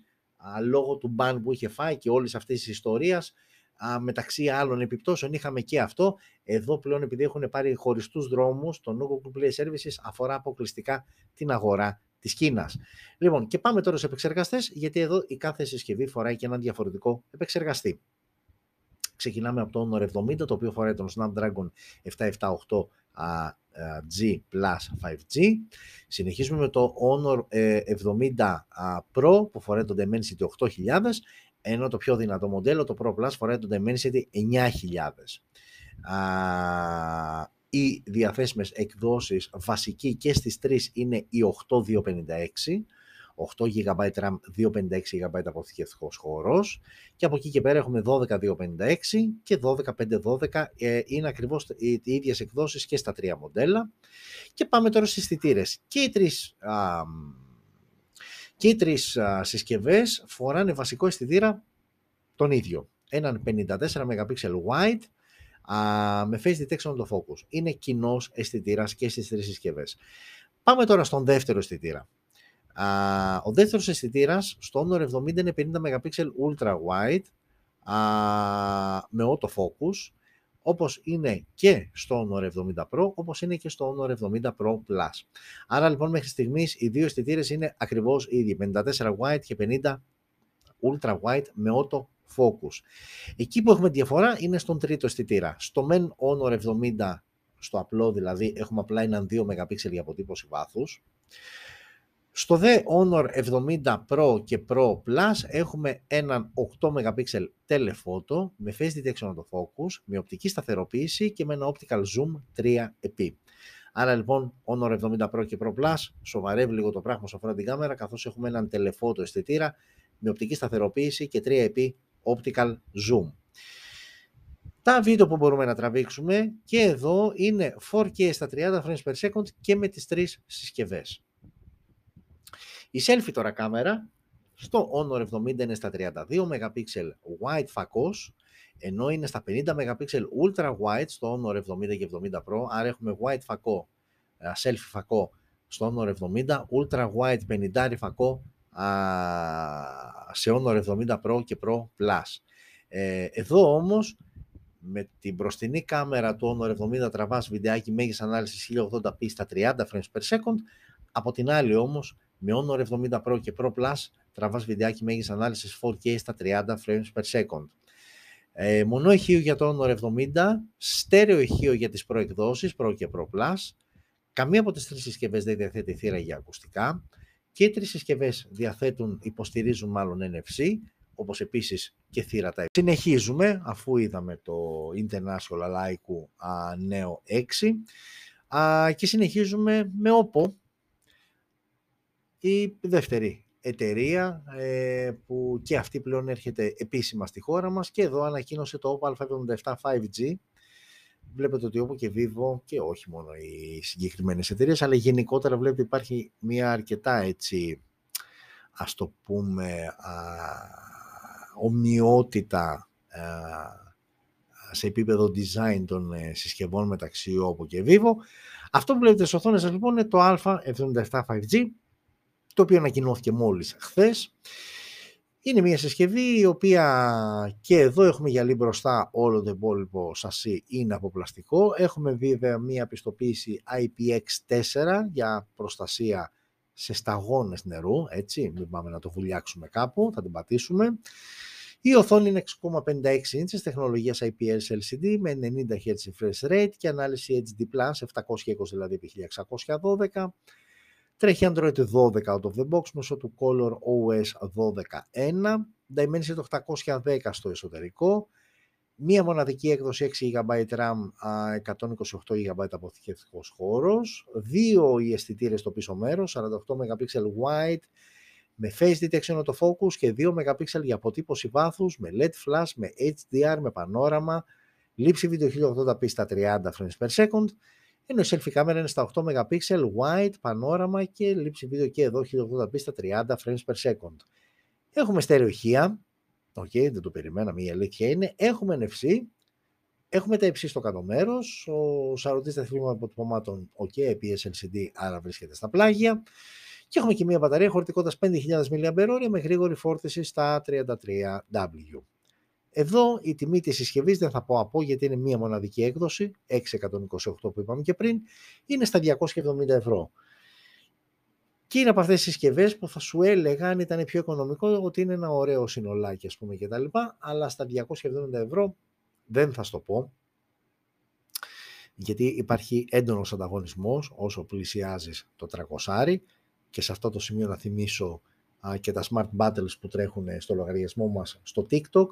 λόγω του μπαν που είχε φάει και όλης αυτής της ιστορίας, μεταξύ άλλων επιπτώσεων είχαμε και αυτό. Εδώ πλέον, επειδή έχουν πάρει χωριστούς δρόμους, το Google Play Services αφορά αποκλειστικά την αγορά της Κίνας. Λοιπόν, και πάμε τώρα σε επεξεργαστές, γιατί εδώ η κάθε συσκευή φοράει και έναν διαφορετικό επεξεργαστή. Ξεκινάμε από το Honor 70, το οποίο φοράει τον Snapdragon 778G Plus 5G. Συνεχίζουμε με το Honor 70 Pro, που φοράει τον Dimensity 8000, ενώ το πιο δυνατό μοντέλο, το Pro Plus, φοράει τον Dimensity 9000. Οι διαθέσιμες εκδόσεις βασική και στις τρεις είναι η 8256, 8 GB RAM, 256 GB αποθηκευτικός χώρος, και από εκεί και πέρα έχουμε 12256 και 12512, είναι ακριβώς οι ίδιες εκδόσεις και στα τρία μοντέλα. Και πάμε τώρα στις αισθητήρες. Και οι τρεις συσκευές φοράνε βασικό αισθητήρα τον ίδιο, έναν 54 MP wide με face detection on the focus. Είναι κοινός αισθητήρας και στις τρεις συσκευές. Πάμε τώρα στον δεύτερο αισθητήρα. Ο δεύτερος αισθητήρας στο Honor 70 είναι 50 MP ultra wide με auto focus, όπως είναι και στο Honor 70 Pro, όπως είναι και στο Honor 70 Pro Plus. Άρα λοιπόν, μέχρι στιγμής οι δύο αισθητήρες είναι ακριβώς ίδιοι, 54 wide και 50 ultra wide με auto focus. Εκεί που έχουμε διαφορά είναι στον τρίτο αισθητήρα. Στο μεν Honor 70, στο απλό δηλαδή, έχουμε απλά έναν 2 MP για αποτύπωση βάθους. Στο δε Honor 70 Pro και Pro Plus έχουμε έναν 8 MP telephoto με face detection autofocus, με οπτική σταθεροποίηση και με ένα optical zoom 3x. Άρα λοιπόν, Honor 70 Pro και Pro Plus σοβαρεύει λίγο το πράγμα σε αφορά την κάμερα, καθώς έχουμε έναν telephoto αισθητήρα με οπτική σταθεροποίηση και 3x optical zoom. Τα βίντεο που μπορούμε να τραβήξουμε και εδώ είναι 4K στα 30 frames per second και με τις τρεις συσκευές. Η selfie τώρα κάμερα στο Honor 70 είναι στα 32 MP wide φακός, ενώ είναι στα 50 MP ultra wide στο Honor 70 και 70 Pro. Άρα έχουμε wide φακό, selfie φακό στο Honor 70, ultra wide 50 φακό σε Honor 70 Pro και Pro Plus. Εδώ όμως, με την μπροστινή κάμερα του Honor 70 τραβάς βιντεάκι μέγιστη ανάλυσης 1080p στα 30 frames per second. Από την άλλη όμως, με Honor 70 Pro και Pro Plus τραβάς βιντεάκι μέγιστη ανάλυσης 4K στα 30 frames per second. Μονό ηχείο για το Honor 70, στέρεο ηχείο για τις προεκδόσεις Pro και Pro Plus. Καμία από τις τρεις συσκευές δεν διαθέτει θύρα για ακουστικά και οι τρεις συσκευές υποστηρίζουν NFC, όπως επίσης και θύρα Type-C. Συνεχίζουμε, αφού είδαμε το International Laiku Neo 6 και συνεχίζουμε με Oppo, η δεύτερη εταιρεία που και αυτή πλέον έρχεται επίσημα στη χώρα μας, και εδώ ανακοίνωσε το Oppo A77 5G. Βλέπετε ότι όπου και Vivo, και όχι μόνο οι συγκεκριμένες εταιρείες, αλλά γενικότερα βλέπετε υπάρχει μια αρκετά, έτσι, ας το πούμε, ομοιότητα σε επίπεδο design των συσκευών μεταξύ Oppo και Vivo. Αυτό που βλέπετε στις οθόνες σας λοιπόν είναι το A77 5G, το οποίο ανακοινώθηκε μόλις χθες. Είναι μια συσκευή η οποία, και εδώ έχουμε γυαλί μπροστά, όλο το υπόλοιπο σασί είναι από πλαστικό. Έχουμε βέβαια μια πιστοποίηση IPX4 για προστασία σε σταγόνες νερού, έτσι, μην πάμε να το βουλιάξουμε κάπου, θα την πατήσουμε. Η οθόνη είναι 6,56 ίντσες, τεχνολογίας IPS LCD με 90 Hz refresh rate και ανάλυση HD+, 720 δηλαδή επί 1612. Τρέχει Android 12 out of the box μέσω του Color OS 12.1, Dimensity 810 στο εσωτερικό, μία μοναδική έκδοση 6 GB RAM, 128 GB αποθηκευτικός χώρος, δύο οι αισθητήρες στο πίσω μέρος, 48 MP wide με face detection autofocus και 2 MP για αποτύπωση βάθους, με LED flash, με HDR, με πανόραμα, λήψη βίντεο 1080p στα 30 frames per second, ενώ η selfie κάμερα είναι στα 8 MP, wide, πανόραμα και λήψη βίντεο και εδώ 1080p στα 30 frames per second. Έχουμε στερεοχεία, δεν το περιμέναμε, η αλήθεια είναι. Έχουμε NFC, έχουμε τα υψί στο κάτω μέρος, ο σαρωτής δαχτυλίων αποτυπωμάτων, PS LCD, άρα βρίσκεται στα πλάγια. Και έχουμε και μια μπαταρία χωρητικότητας 5.000 mAh με γρήγορη φόρτιση στα 33W. Εδώ η τιμή της συσκευής δεν θα πω από, γιατί είναι μία μοναδική έκδοση, 628 που είπαμε και πριν, είναι στα 270€. Και είναι από αυτές τις συσκευές που θα σου έλεγα, αν ήταν πιο οικονομικό, ότι είναι ένα ωραίο συνολάκι, ας πούμε, και τα λοιπά, αλλά στα 270€ δεν θα στο πω, γιατί υπάρχει έντονος ανταγωνισμός όσο πλησιάζεις το 300, και σε αυτό το σημείο να θυμίσω και τα smart battles που τρέχουν στο λογαριασμό μας στο TikTok.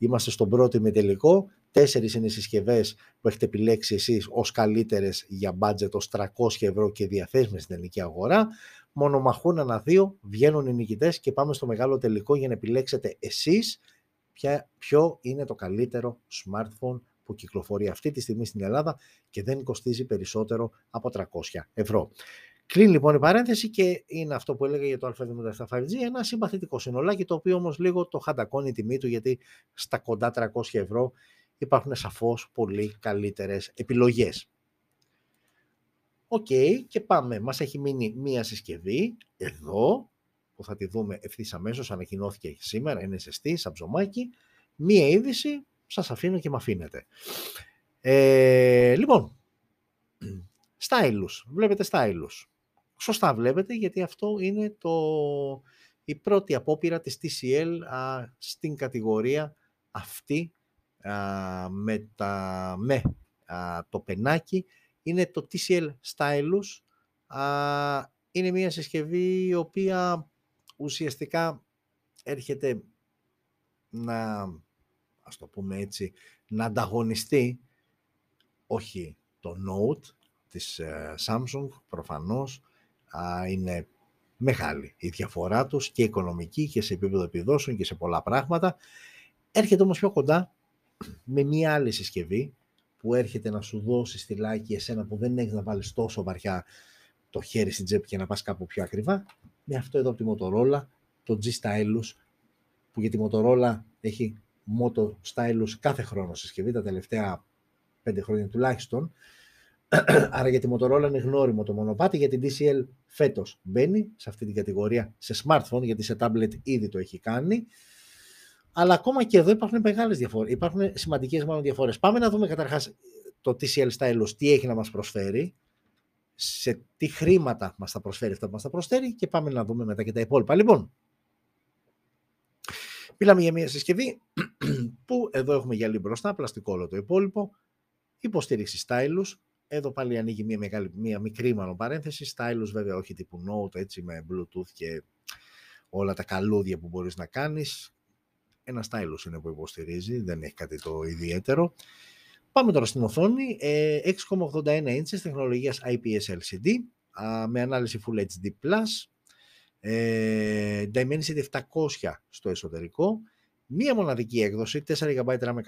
Είμαστε στον πρώτο ημιτελικό. 4 είναι οι συσκευές που έχετε επιλέξει εσείς ως καλύτερες για budget ως 300€ και διαθέσιμες στην ελληνική αγορά. Μονομαχούν 1-2, βγαίνουν οι νικητές και πάμε στο μεγάλο τελικό για να επιλέξετε εσείς ποιο είναι το καλύτερο smartphone που κυκλοφορεί αυτή τη στιγμή στην Ελλάδα και δεν κοστίζει περισσότερο από 300€. Κλείνει λοιπόν η παρένθεση και είναι αυτό που έλεγα για το A77 5G, ένα συμπαθητικό συνολάκι, το οποίο όμως λίγο το χαντακώνει η τιμή του, γιατί στα κοντά 300€ υπάρχουν σαφώς πολύ καλύτερες επιλογές. Και πάμε. Μας έχει μείνει μία συσκευή εδώ, που θα τη δούμε ευθύς αμέσως, ανακοινώθηκε σήμερα, είναι ζεστή, σαν ψωμάκι. Μία είδηση, σας αφήνω και με αφήνετε. Λοιπόν, Stylus, βλέπετε Stylus. Σωστά βλέπετε, γιατί αυτό είναι η πρώτη απόπειρα της TCL στην κατηγορία αυτή με το πενάκι. Είναι το TCL Stylus. Είναι μια συσκευή η οποία ουσιαστικά έρχεται να, ας το πούμε έτσι, να ανταγωνιστεί, όχι το Note της Samsung, προφανώς είναι μεγάλη η διαφορά τους και οικονομική και σε επίπεδο επιδόσεων και σε πολλά πράγματα. Έρχεται όμως πιο κοντά με μια άλλη συσκευή που έρχεται να σου δώσει στυλάκι εσένα που δεν έχεις να βάλεις τόσο βαριά το χέρι στην τσέπη και να πας κάπου πιο ακριβά, με αυτό εδώ από τη Motorola, το G Stylus, που για τη Motorola έχει Moto Stylus κάθε χρόνο συσκευή, τα τελευταία 5 χρόνια τουλάχιστον. Άρα για τη Motorola είναι γνώριμο το μονοπάτι, για την TCL φέτος μπαίνει σε αυτή την κατηγορία σε smartphone, γιατί σε tablet ήδη το έχει κάνει. Αλλά ακόμα και εδώ υπάρχουν μεγάλες διαφορές, υπάρχουν σημαντικές μάλλον διαφορές. Πάμε να δούμε καταρχάς το TCL Stylus τι έχει να μας προσφέρει, σε τι χρήματα μας τα προσφέρει αυτά που μας τα προσφέρει, και πάμε να δούμε μετά και τα υπόλοιπα. Λοιπόν, μιλάμε για μια συσκευή που εδώ έχουμε γυαλί μπροστά, πλαστικό όλο το υπόλοιπο, υποστήριξη Stylus. Εδώ πάλι ανοίγει μια μικρή μάλλον παρένθεση. Stylus βέβαια, όχι τύπου Note, έτσι, με Bluetooth και όλα τα καλούδια που μπορείς να κάνεις. ένα Stylus είναι που υποστηρίζει, δεν έχει κάτι το ιδιαίτερο. Πάμε τώρα στην οθόνη, 6,81 inches τεχνολογίας IPS LCD με ανάλυση Full HD+, Dimensity 700 στο εσωτερικό, μία μοναδική έκδοση, 4 GB RAM, 128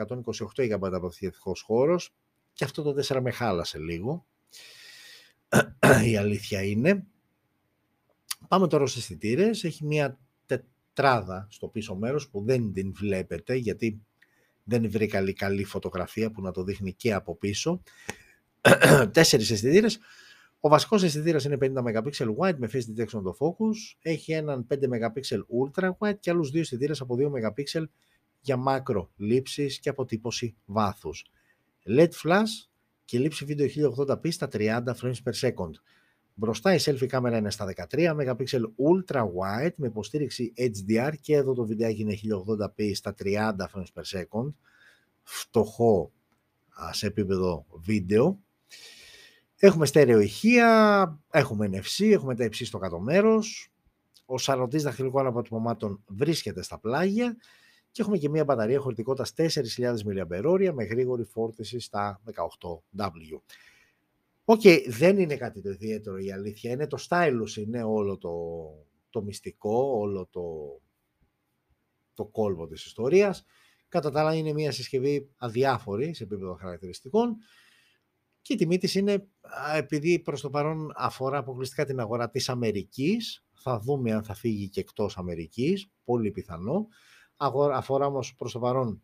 GB αποθηκευτικός χώρος, και αυτό το 4 με χάλασε λίγο, η αλήθεια είναι. Πάμε τώρα στους αισθητήρες, έχει μία τετράδα στο πίσω μέρος που δεν την βλέπετε γιατί δεν βρήκα καλή φωτογραφία που να το δείχνει και από πίσω. 4 αισθητήρες. Ο βασικός αισθητήρας είναι 50 MP wide με face detection το focus. Έχει έναν 5 MP ultra wide και άλλους 2 αισθητήρες από 2 MP για μάκρο λήψεις και αποτύπωση βάθους. LED flash και λήψη βίντεο 1080p στα 30 frames per second. Μπροστά η selfie κάμερα είναι στα 13 MP ultra wide με υποστήριξη HDR και εδώ το βιντεάκι είναι 1080p στα 30 frames per second. Φτωχό σε επίπεδο βίντεο. Έχουμε στέρεο ηχεία, έχουμε NFC, έχουμε τα υψί στο κάτω μέρος. Ο σαρωτής δαχτυλικών αποτυπωμάτων βρίσκεται στα πλάγια. Και έχουμε και μια μπαταρία χωρητικότητας 4.000 mAh με γρήγορη φόρτιση στα 18W. Οκ, δεν είναι κάτι το ιδιαίτερο η αλήθεια. Είναι το Stylus, είναι όλο το μυστικό, όλο το κόλπο της ιστορίας. Κατά τα άλλα είναι μια συσκευή αδιάφορη σε επίπεδο χαρακτηριστικών και η τιμή της είναι, επειδή προς το παρόν αφορά αποκλειστικά την αγορά της Αμερικής, θα δούμε αν θα φύγει και εκτός Αμερικής, πολύ πιθανό, αφορά όμως προς το παρόν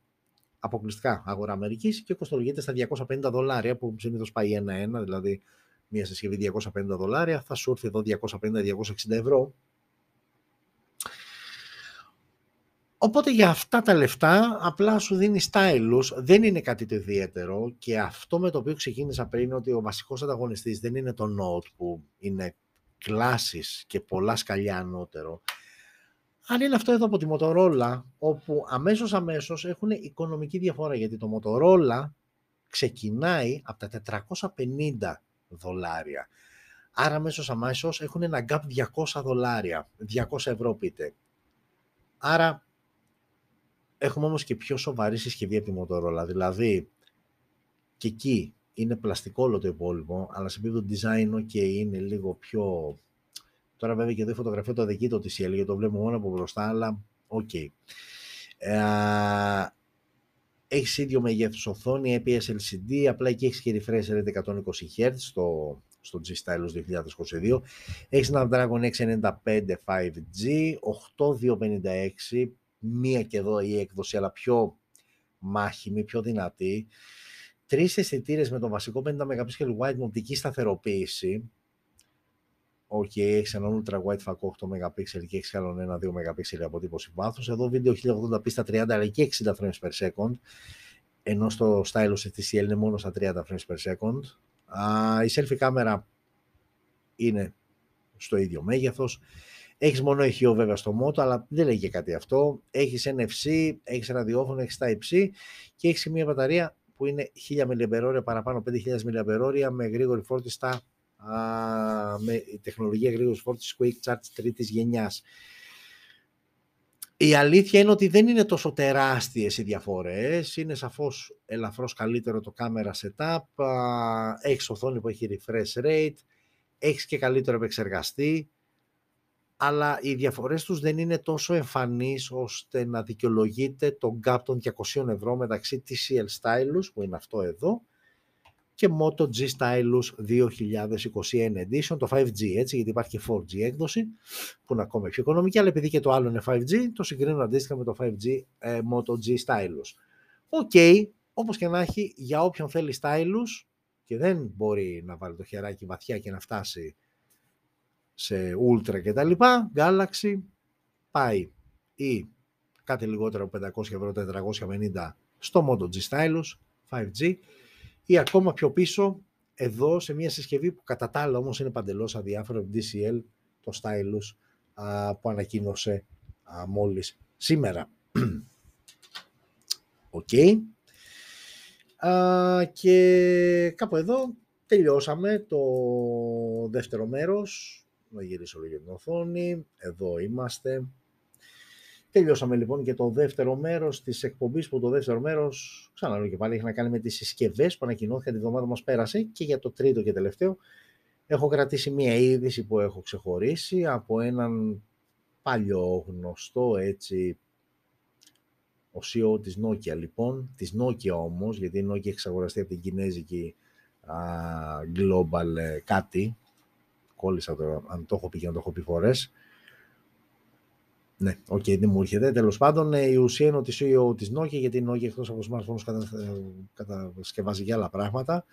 αποκλειστικά αγορά Αμερικής και κοστολογείται στα $250 που συνήθως πάει ένα-ένα, δηλαδή μια συσκευή $250, θα σου έρθει εδώ €250-260. Οπότε για αυτά τα λεφτά απλά σου δίνει Stylus, δεν είναι κάτι το ιδιαίτερο και αυτό με το οποίο ξεκίνησα πριν, ότι ο βασικός ανταγωνιστής δεν είναι το Note που είναι κλάσης και πολλά σκαλιά ανώτερο. Αν είναι αυτό εδώ από τη Motorola, όπου αμέσως έχουν οικονομική διαφορά, γιατί το Motorola ξεκινάει από τα $450. Άρα αμέσως έχουν ένα gap $200, 200 ευρώ πείτε. Άρα έχουμε όμως και πιο σοβαρή συσκευή από τη Motorola, δηλαδή και εκεί είναι πλαστικό όλο το υπόλοιπο, αλλά σε επίπεδο design και είναι λίγο πιο... Τώρα βέβαια και εδώ η φωτογραφία το αδικεί το TCL, γιατί το βλέπουμε μόνο από μπροστά, αλλά οκ. Okay. Έχεις ίδιο μεγέθους οθόνη, IPS LCD, απλά εκεί έχεις και refresh rate 120Hz στο G Stylus 2022. Έχεις Snapdragon 695 5G, 8256, μία και εδώ η έκδοση, αλλά πιο μάχημη, πιο δυνατή. 3 αισθητήρες με το βασικό 50 MP wide οπτική σταθεροποίηση. Οκ, έχεις έναν ultra wide φακό 8 MP και έχεις άλλον ένα 2 MP αποτύπωση βάθους. Εδώ βίντεο 1080p στα 30 αλλά και 60 frames per second. Ενώ στο Stylus TCL είναι μόνο στα 30 frames per second. Η selfie κάμερα είναι στο ίδιο μέγεθος. Έχεις μόνο ηχείο βέβαια στο Moto, αλλά δεν λέγει κάτι αυτό. Έχεις NFC, έχεις ραδιόφωνο, έχεις Type-C και έχεις μια μπαταρία που είναι 1000 mAh παραπάνω, 5000 mAh με γρήγορη φόρτιση στα... με η τεχνολογία γρήγορης φόρτισης Quick Charge τρίτης γενιάς. Η αλήθεια είναι ότι δεν είναι τόσο τεράστιες οι διαφορές. Είναι σαφώς ελαφρώς καλύτερο το κάμερα setup. Έχεις οθόνη που έχει refresh rate, έχεις και καλύτερο επεξεργαστή, αλλά οι διαφορές τους δεν είναι τόσο εμφανείς ώστε να δικαιολογείται το gap των €200 μεταξύ TCL Stylus, που είναι αυτό εδώ, και Moto G Stylus 2021 Edition, το 5G, έτσι, γιατί υπάρχει και 4G έκδοση, που είναι ακόμα πιο οικονομική, αλλά επειδή και το άλλο είναι 5G, το συγκρίνω αντίστοιχα με το 5G Moto G Stylus. Οκ, όπως και να έχει, για όποιον θέλει Stylus και δεν μπορεί να βάλει το χεράκι βαθιά και να φτάσει σε Ultra και τα λοιπά, Galaxy πάει ή κάτι λιγότερο από €500, €450 στο Moto G Stylus 5G, ή ακόμα πιο πίσω, εδώ σε μια συσκευή που κατά τα άλλα όμως είναι παντελώς αδιάφορο από DCL, το Stylus που ανακοίνωσε μόλις σήμερα. Οκ. Και κάπου εδώ τελειώσαμε το δεύτερο μέρος. Να γυρίσω λίγο την οθόνη. Εδώ είμαστε. Τελειώσαμε λοιπόν και το δεύτερο μέρος της εκπομπής, που το δεύτερο μέρος, ξαναλέω και πάλι, έχει να κάνει με τις συσκευές που ανακοινώθηκαν την εβδομάδα μας πέρασε. Και για το τρίτο και τελευταίο έχω κρατήσει μία είδηση που έχω ξεχωρίσει από έναν παλιό γνωστό, έτσι, ο CEO της Nokia λοιπόν, της Nokia όμως, γιατί η Nokia εξαγοραστεί από την κινέζικη Global κάτι, κόλλησα τώρα αν το έχω πει και αν το έχω πει φορές. Ναι, οκ, okay, δεν μου έρχεται. Τέλος πάντων, η ουσία είναι ότι CEO της Nokia, γιατί η Nokia εκτός από smartphones κατασκευάζει για άλλα πράγματα,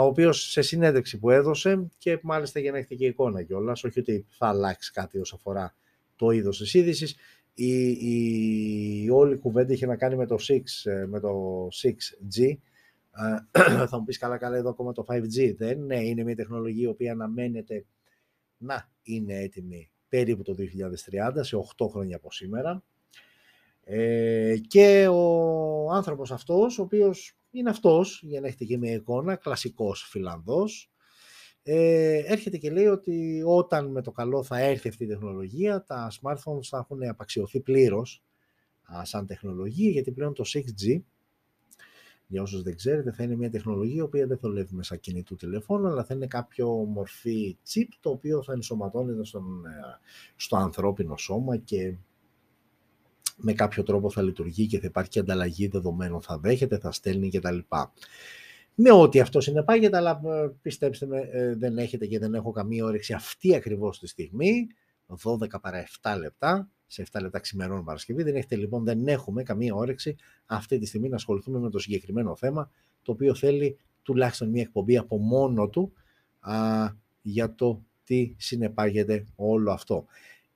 ο οποίος σε συνέντευξη που έδωσε, και μάλιστα για να έχετε και εικόνα κιόλας, όχι ότι θα αλλάξει κάτι όσον αφορά το είδος της είδησης, η όλη κουβέντα είχε να κάνει με το 6G. Θα μου πεις, καλά εδώ ακόμα το 5G δεν είναι? Είναι μια τεχνολογία η οποία αναμένεται να είναι έτοιμη περίπου το 2030, σε 8 χρόνια από σήμερα. Και ο άνθρωπος αυτός, ο οποίος είναι αυτός, για να έχετε και μια εικόνα, κλασικός Φιλανδός, έρχεται και λέει ότι όταν με το καλό θα έρθει αυτή η τεχνολογία, τα smartphones θα έχουν απαξιωθεί πλήρως σαν τεχνολογία, γιατί πλέον το 6G, για όσους δεν ξέρετε, θα είναι μια τεχνολογία η οποία δεν δουλεύει μέσα κινητού τηλεφώνου, αλλά θα είναι κάποιο μορφή chip, το οποίο θα ενσωματώνεται στο ανθρώπινο σώμα και με κάποιο τρόπο θα λειτουργεί και θα υπάρχει και ανταλλαγή δεδομένων, θα δέχεται, θα στέλνει κτλ. Με ό,τι αυτό συνεπάγεται, αλλά πιστέψτε με, δεν έχετε και δεν έχω καμία όρεξη αυτή ακριβώς τη στιγμή, 12 παρά 7 λεπτά, σε 7 λεπτά ξημερών Παρασκευή. Δεν έχετε λοιπόν, δεν έχουμε καμία όρεξη αυτή τη στιγμή να ασχοληθούμε με το συγκεκριμένο θέμα, το οποίο θέλει τουλάχιστον μια εκπομπή από μόνο του για το τι συνεπάγεται όλο αυτό.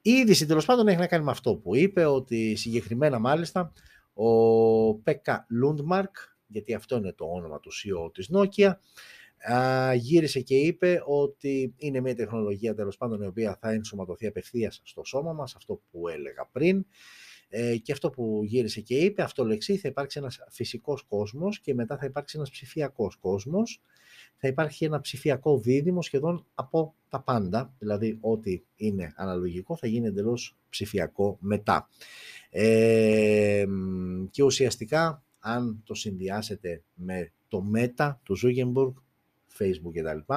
Η είδηση τέλος πάντων έχει να κάνει με αυτό που είπε, ότι συγκεκριμένα μάλιστα ο Πεκκα Λούντμαρκ, γιατί αυτό είναι το όνομα του CEO της Nokia, γύρισε και είπε ότι είναι μια τεχνολογία τέλος πάντων η οποία θα ενσωματωθεί απευθείας στο σώμα μας, αυτό που έλεγα πριν, και αυτό που γύρισε και είπε, αυτολεξεί, θα υπάρξει ένας φυσικός κόσμος και μετά θα υπάρξει ένας ψηφιακός κόσμος, θα υπάρχει ένα ψηφιακό δίδυμο σχεδόν από τα πάντα, δηλαδή ό,τι είναι αναλογικό θα γίνει εντελώς ψηφιακό μετά, και ουσιαστικά αν το συνδυάσετε με το Meta του Zuckerberg, Facebook κτλ,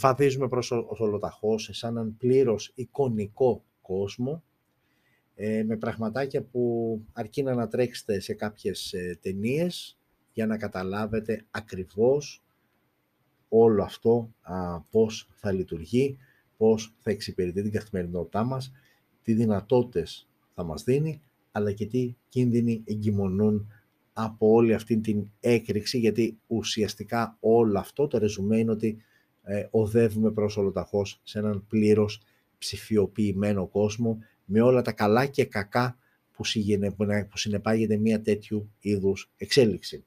βαδίζουμε προς ολοταχώς σε έναν πλήρως εικονικό κόσμο, με πραγματάκια που αρκεί να ανατρέξετε σε κάποιες ταινίες για να καταλάβετε ακριβώς όλο αυτό, πώς θα λειτουργεί, πώς θα εξυπηρετεί την καθημερινότητά μας, τι δυνατότητες θα μας δίνει, αλλά και τι κίνδυνοι εγκυμονούν από όλη αυτή την έκρηξη, γιατί ουσιαστικά όλο αυτό το ρεζουμέ είναι ότι οδεύουμε προς ολοταχώς σε έναν πλήρως ψηφιοποιημένο κόσμο, με όλα τα καλά και κακά που συνεπάγεται μια τέτοιου είδους εξέλιξη.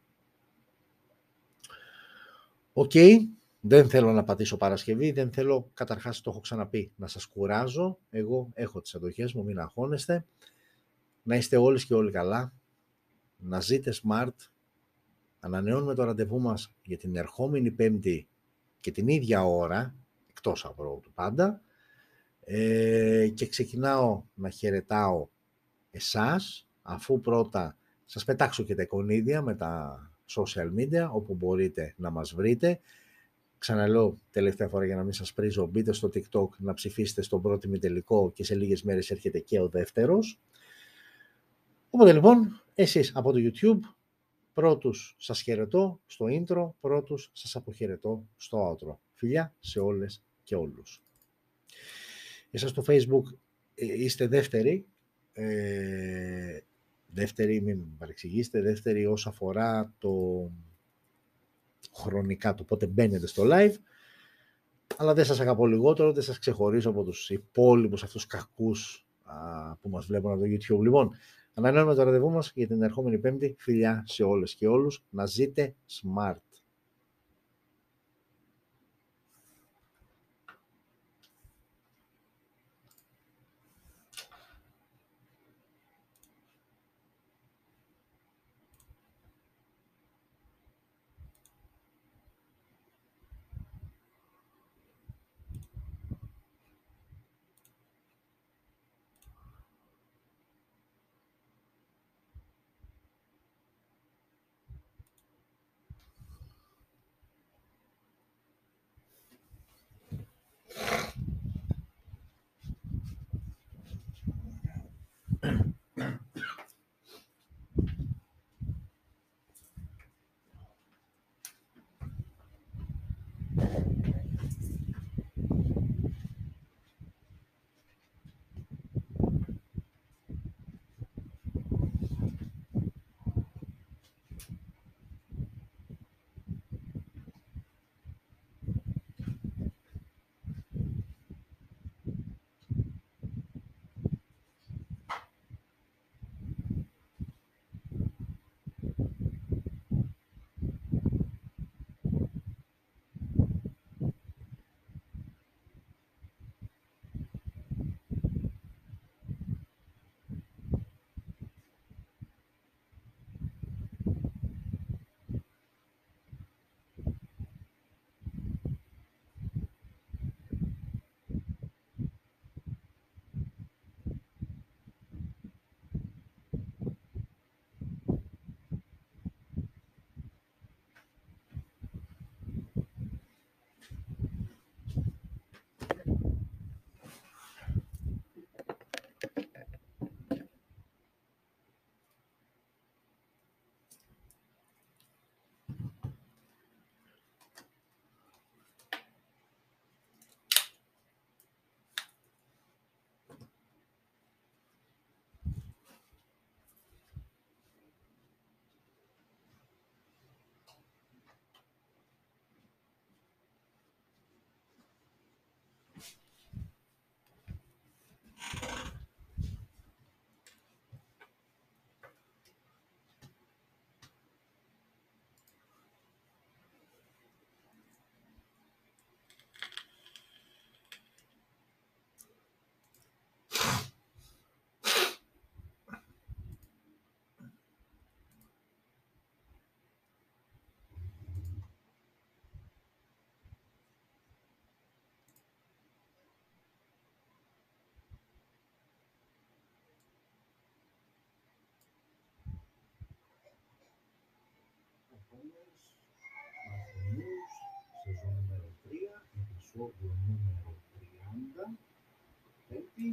Οκ, δεν θέλω να πατήσω Παρασκευή, δεν θέλω, καταρχάς το έχω ξαναπεί, να σας κουράζω, εγώ έχω τις αντοχές μου, μην αγχώνεστε, να είστε όλες και όλοι καλά, να ζείτε smart. Ανανεώνουμε το ραντεβού μας για την ερχόμενη Πέμπτη και την ίδια ώρα, εκτός από του πάντα, και ξεκινάω να χαιρετάω εσάς, αφού πρώτα σας πετάξω και τα εικονίδια με τα social media, όπου μπορείτε να μας βρείτε. Ξαναλέω τελευταία φορά για να μην σας πρίζω, μπείτε στο TikTok να ψηφίσετε στον πρώτο ημιτελικό και σε λίγες μέρες έρχεται και ο δεύτερος. Οπότε λοιπόν, εσείς από το YouTube, πρώτους σας χαιρετώ στο intro, πρώτους σας αποχαιρετώ στο outro. Φιλιά σε όλες και όλους. Εσάς στο Facebook είστε δεύτεροι, μην με παρεξηγήσετε, δεύτεροι όσον αφορά το χρονικά, το πότε μπαίνετε στο live, αλλά δεν σας αγαπώ λιγότερο, δεν σας ξεχωρίζω από τους υπόλοιπους αυτούς κακούς που μας βλέπουν από το YouTube. Λοιπόν, ανανεώνουμε το ραντεβού μας για την ερχόμενη Πέμπτη. Φιλιά σε όλες και όλους. Να ζείτε smart. Μαθηνούς, σεζόν νούμερο 3, επεισόδιο νούμερο 30, πέμπτη.